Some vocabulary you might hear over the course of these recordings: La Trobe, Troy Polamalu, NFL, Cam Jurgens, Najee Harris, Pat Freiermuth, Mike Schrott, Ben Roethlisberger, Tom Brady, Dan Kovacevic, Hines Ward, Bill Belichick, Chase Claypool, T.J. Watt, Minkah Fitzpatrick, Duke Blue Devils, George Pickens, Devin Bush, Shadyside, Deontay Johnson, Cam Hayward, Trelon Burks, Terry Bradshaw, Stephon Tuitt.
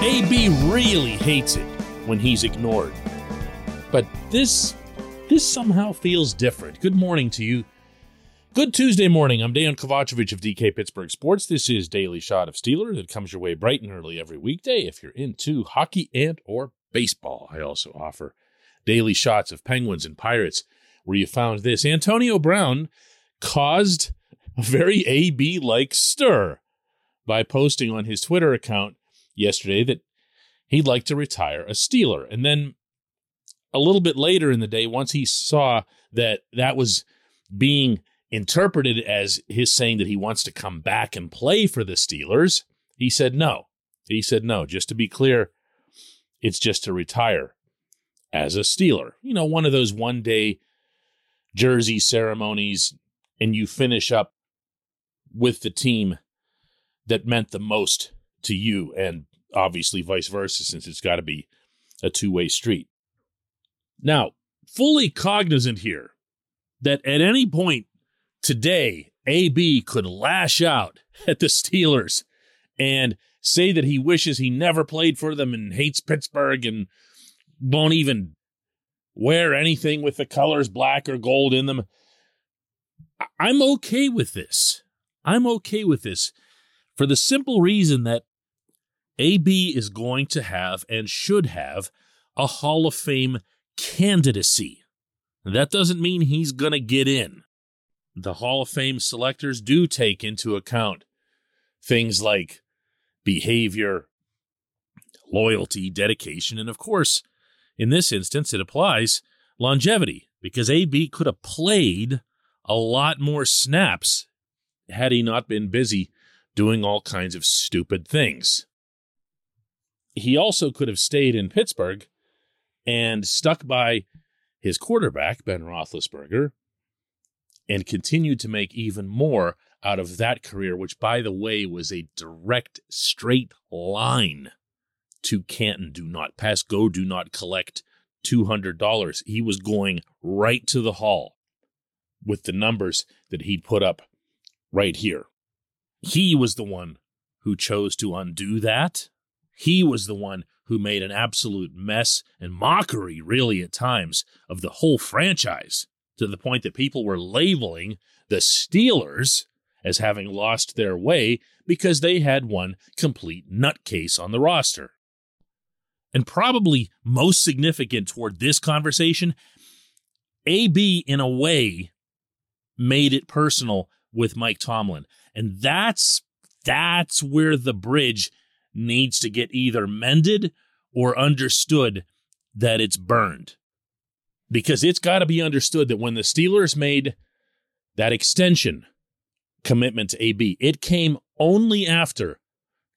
AB really hates it when he's ignored. But this somehow feels different. Good morning to you. Good Tuesday morning. I'm Dan Kovacevic of DK Pittsburgh Sports. This is Daily Shot of Steelers. It comes your way bright and early every weekday if you're into hockey and or baseball. I also offer daily shots of Penguins and Pirates where you found this. Antonio Brown caused a very AB-like stir by posting on his Twitter account yesterday that he'd like to retire a Steeler. And then a little bit later in the day, once he saw that that was being interpreted as his saying that he wants to come back and play for the Steelers, he said no. Just to be clear, it's just to retire as a Steeler. You know, one of those one-day jersey ceremonies and you finish up with the team that meant the most to you, and obviously vice versa, since it's got to be a two-way street. Now, fully cognizant here that at any point today, AB could lash out at the Steelers and say that he wishes he never played for them and hates Pittsburgh and won't even wear anything with the colors black or gold in them. I'm okay with this. For the simple reason that AB is going to have and should have a Hall of Fame candidacy. That doesn't mean he's going to get in. The Hall of Fame selectors do take into account things like behavior, loyalty, dedication, and of course, in this instance, it applies longevity, because AB could have played a lot more snaps had he not been busy doing all kinds of stupid things. He also could have stayed in Pittsburgh and stuck by his quarterback, Ben Roethlisberger, and continued to make even more out of that career, which, by the way, was a direct straight line to Canton. Do not pass go, do not collect $200. He was going right to the Hall with the numbers that he'd put up right here. He was the one who chose to undo that. He was the one who made an absolute mess and mockery, really, at times, of the whole franchise, to the point that people were labeling the Steelers as having lost their way because they had one complete nutcase on the roster. And probably most significant toward this conversation, AB, in a way, made it personal with Mike Tomlin. And that's where the bridge needs to get either mended or understood that it's burned. Because it's got to be understood that when the Steelers made that extension commitment to AB, it came only after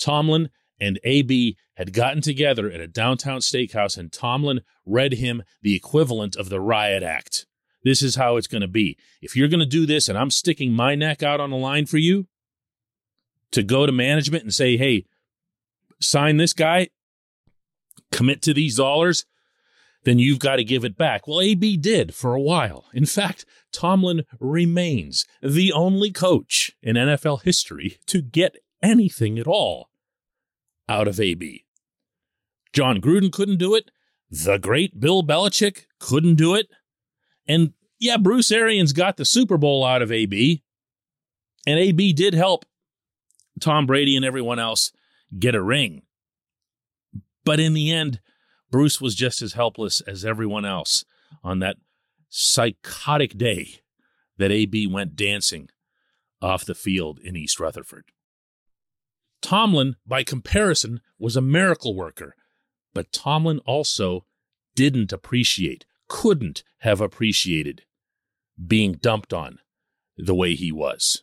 Tomlin and AB had gotten together at a downtown steakhouse and Tomlin read him the equivalent of the riot act. This is how it's going to be. If you're going to do this and I'm sticking my neck out on the line for you, to go to management and say, hey, sign this guy, commit to these dollars, then you've got to give it back. Well, AB did for a while. In fact, Tomlin remains the only coach in NFL history to get anything at all out of AB. John Gruden couldn't do it. The great Bill Belichick couldn't do it. And Yeah, Bruce Arians got the Super Bowl out of AB, and AB did help Tom Brady and everyone else get a ring. But in the end, Bruce was just as helpless as everyone else on that psychotic day that AB went dancing off the field in East Rutherford. Tomlin, by comparison, was a miracle worker, but Tomlin also didn't appreciate, couldn't have appreciated being dumped on the way he was.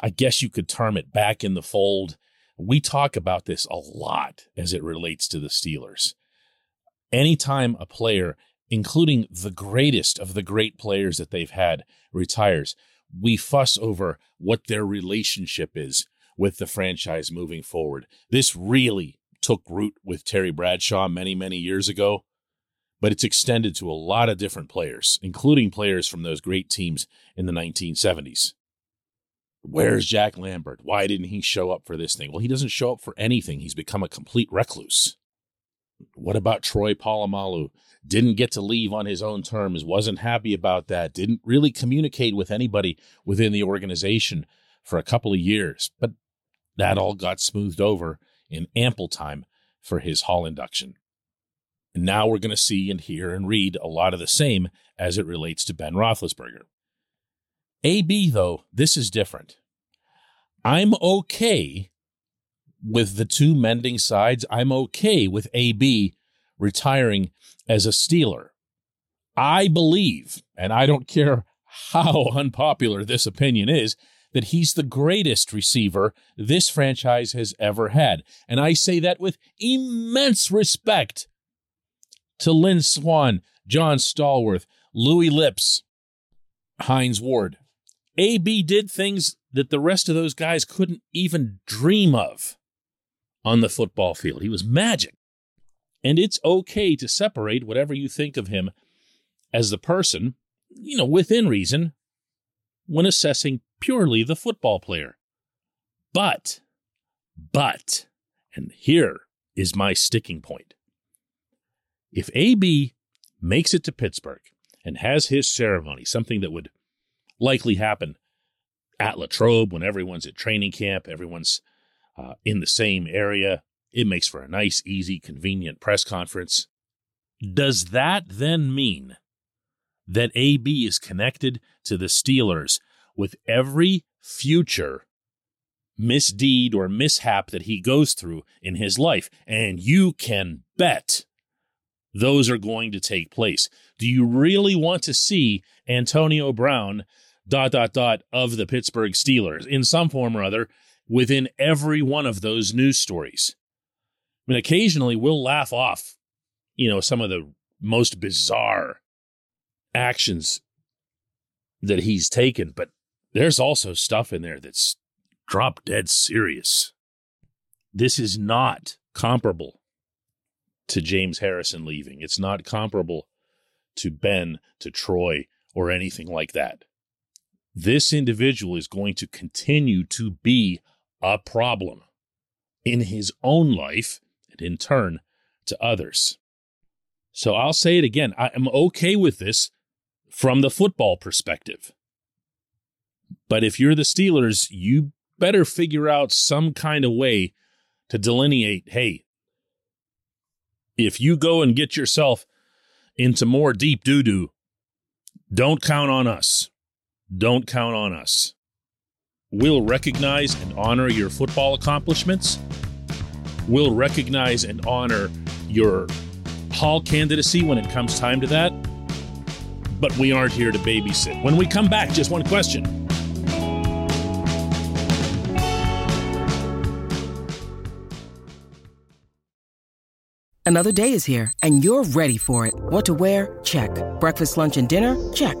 I guess you could term it back in the fold. We talk about this a lot as it relates to the Steelers. Anytime a player, including the greatest of the great players that they've had, retires, we fuss over what their relationship is with the franchise moving forward. This really took root with Terry Bradshaw many, many years ago, but it's extended to a lot of different players, including players from those great teams in the 1970s. Where's Jack Lambert? Why didn't he show up for this thing? Well, he doesn't show up for anything. He's become a complete recluse. What about Troy Polamalu? Didn't get to leave on his own terms. Wasn't happy about that. Didn't really communicate with anybody within the organization for a couple of years. But that all got smoothed over in ample time for his Hall induction. And now we're going to see and hear and read a lot of the same as it relates to Ben Roethlisberger. AB, though, this is different. I'm okay with the two mending sides. I'm okay with AB retiring as a Steeler. I believe, and I don't care how unpopular this opinion is, that he's the greatest receiver this franchise has ever had. And I say that with immense respect to Lynn Swann, John Stallworth, Louis Lips, Hines Ward. AB did things that the rest of those guys couldn't even dream of on the football field. He was magic. And it's okay to separate whatever you think of him as the person, you know, within reason, when assessing purely the football player. But, and here is my sticking point. If AB makes it to Pittsburgh and has his ceremony, something that would likely happen at La Trobe when everyone's at training camp, everyone's in the same area. It makes for a nice, easy, convenient press conference. Does that then mean that AB is connected to the Steelers with every future misdeed or mishap that he goes through in his life? And you can bet those are going to take place. Do you really want to see Antonio Brown ... of the Pittsburgh Steelers in some form or other within every one of those news stories? I mean, occasionally we'll laugh off, some of the most bizarre actions that he's taken, but there's also stuff in there that's drop dead serious. This is not comparable to James Harrison leaving. It's not comparable to Ben, to Troy, or anything like that. This individual is going to continue to be a problem in his own life and in turn to others. So I'll say it again. I am okay with this from the football perspective. But if you're the Steelers, you better figure out some kind of way to delineate, hey, if you go and get yourself into more deep doo-doo, don't count on us. Don't count on us. We'll recognize and honor your football accomplishments. We'll recognize and honor your Hall candidacy when it comes time to that. But we aren't here to babysit. When we come back, just one question. Another day is here, and you're ready for it. What to wear? Check. Breakfast, lunch, and dinner? Check.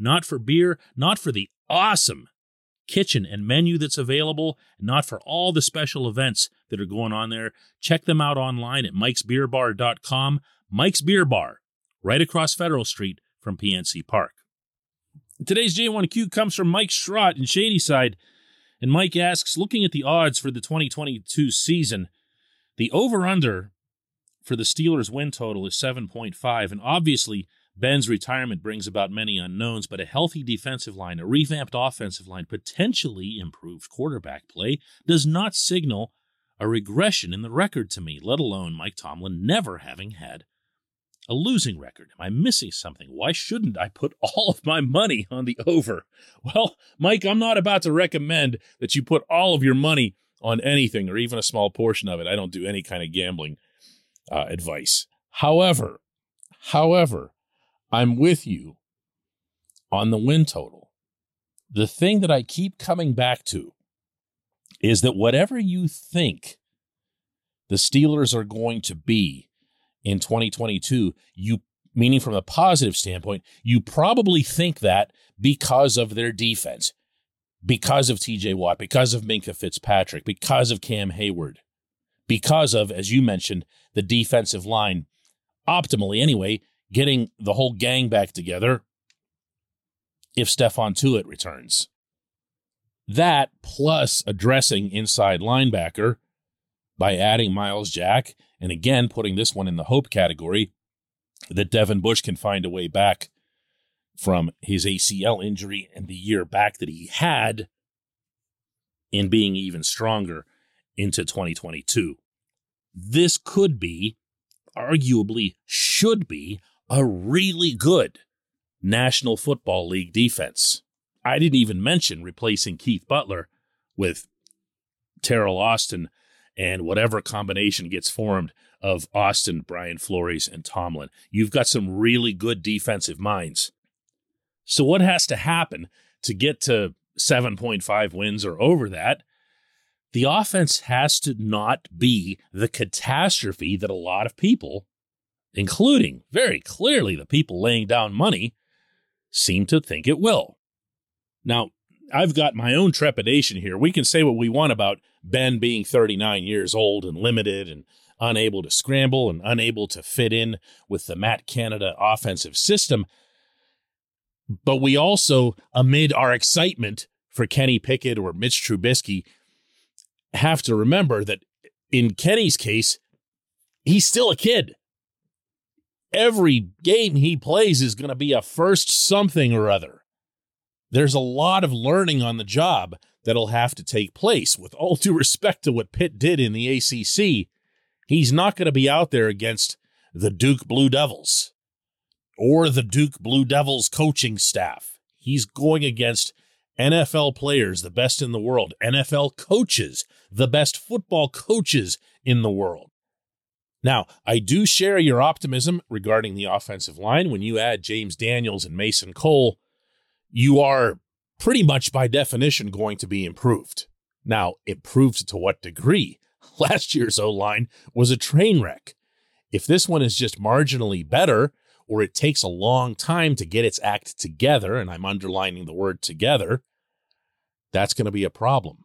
not for beer, not for the awesome kitchen and menu that's available, not for all the special events that are going on there. Check them out online at mikesbeerbar.com. Mike's Beer Bar, right across Federal Street from PNC Park. Today's J1Q comes from Mike Schrott in Shadyside, and Mike asks, looking at the odds for the 2022 season, the over-under for the Steelers' win total is 7.5, and obviously Ben's retirement brings about many unknowns, but a healthy defensive line, a revamped offensive line, potentially improved quarterback play does not signal a regression in the record to me, let alone Mike Tomlin never having had a losing record. Am I missing something? Why shouldn't I put all of my money on the over? Well, Mike, I'm not about to recommend that you put all of your money on anything or even a small portion of it. I don't do any kind of gambling advice. However, I'm with you on the win total. The thing that I keep coming back to is that whatever you think the Steelers are going to be in 2022, you, meaning from a positive standpoint, you probably think that because of their defense, because of T.J. Watt, because of Minkah Fitzpatrick, because of Cam Hayward, because of, as you mentioned, the defensive line, optimally anyway, getting the whole gang back together if Stephon Tuitt returns. That plus addressing inside linebacker by adding Miles Jack, and again, putting this one in the hope category that Devin Bush can find a way back from his ACL injury and the year back that he had in being even stronger into 2022. This could be, arguably should be, a really good National Football League defense. I didn't even mention replacing Keith Butler with Terrell Austin and whatever combination gets formed of Austin, Brian Flores, and Tomlin. You've got some really good defensive minds. So what has to happen to get to 7.5 wins or over that? The offense has to not be the catastrophe that a lot of people, including very clearly the people laying down money, seem to think it will. Now, I've got my own trepidation here. We can say what we want about Ben being 39 years old and limited and unable to scramble and unable to fit in with the Matt Canada offensive system. But we also, amid our excitement for Kenny Pickett or Mitch Trubisky, have to remember that in Kenny's case, he's still a kid. Every game he plays is going to be a first something or other. There's a lot of learning on the job that'll have to take place. With all due respect to what Pitt did in the ACC, he's not going to be out there against the Duke Blue Devils or the Duke Blue Devils coaching staff. He's going against NFL players, the best in the world, NFL coaches, the best football coaches in the world. Now, I do share your optimism regarding the offensive line. When you add James Daniels and Mason Cole, you are pretty much by definition going to be improved. Now, improved to what degree? Last year's O-line was a train wreck. If this one is just marginally better, or it takes a long time to get its act together, and I'm underlining the word together, that's going to be a problem.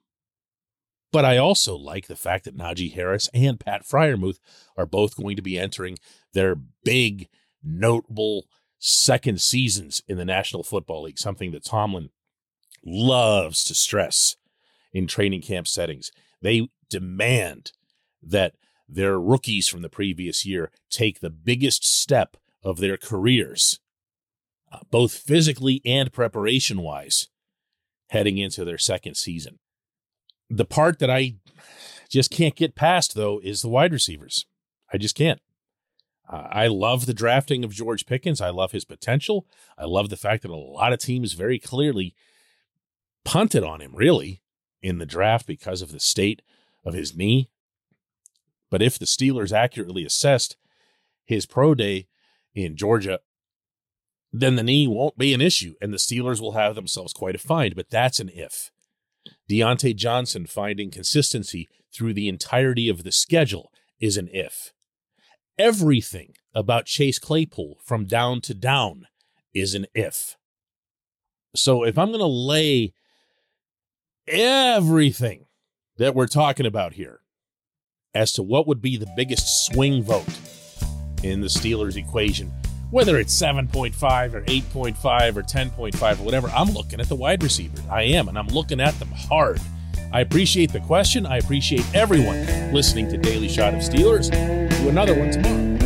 But I also like the fact that Najee Harris and Pat Freiermuth are both going to be entering their big, notable second seasons in the National Football League, something that Tomlin loves to stress in training camp settings. They demand that their rookies from the previous year take the biggest step of their careers, both physically and preparation-wise, heading into their second season. The part that I just can't get past, though, is the wide receivers. I just can't. I love the drafting of George Pickens. I love his potential. I love the fact that a lot of teams very clearly punted on him, really, in the draft because of the state of his knee. But if the Steelers accurately assessed his pro day in Georgia, then the knee won't be an issue, and the Steelers will have themselves quite a find. But that's an if. Deontay Johnson finding consistency through the entirety of the schedule is an if. Everything about Chase Claypool from down to down is an if. So if I'm going to lay everything that we're talking about here as to what would be the biggest swing vote in the Steelers equation, whether it's 7.5 or 8.5 or 10.5 or whatever, I'm looking at the wide receivers. I am, and I'm looking at them hard. I appreciate the question. I appreciate everyone listening to Daily Shot of Steelers. Do another one tomorrow.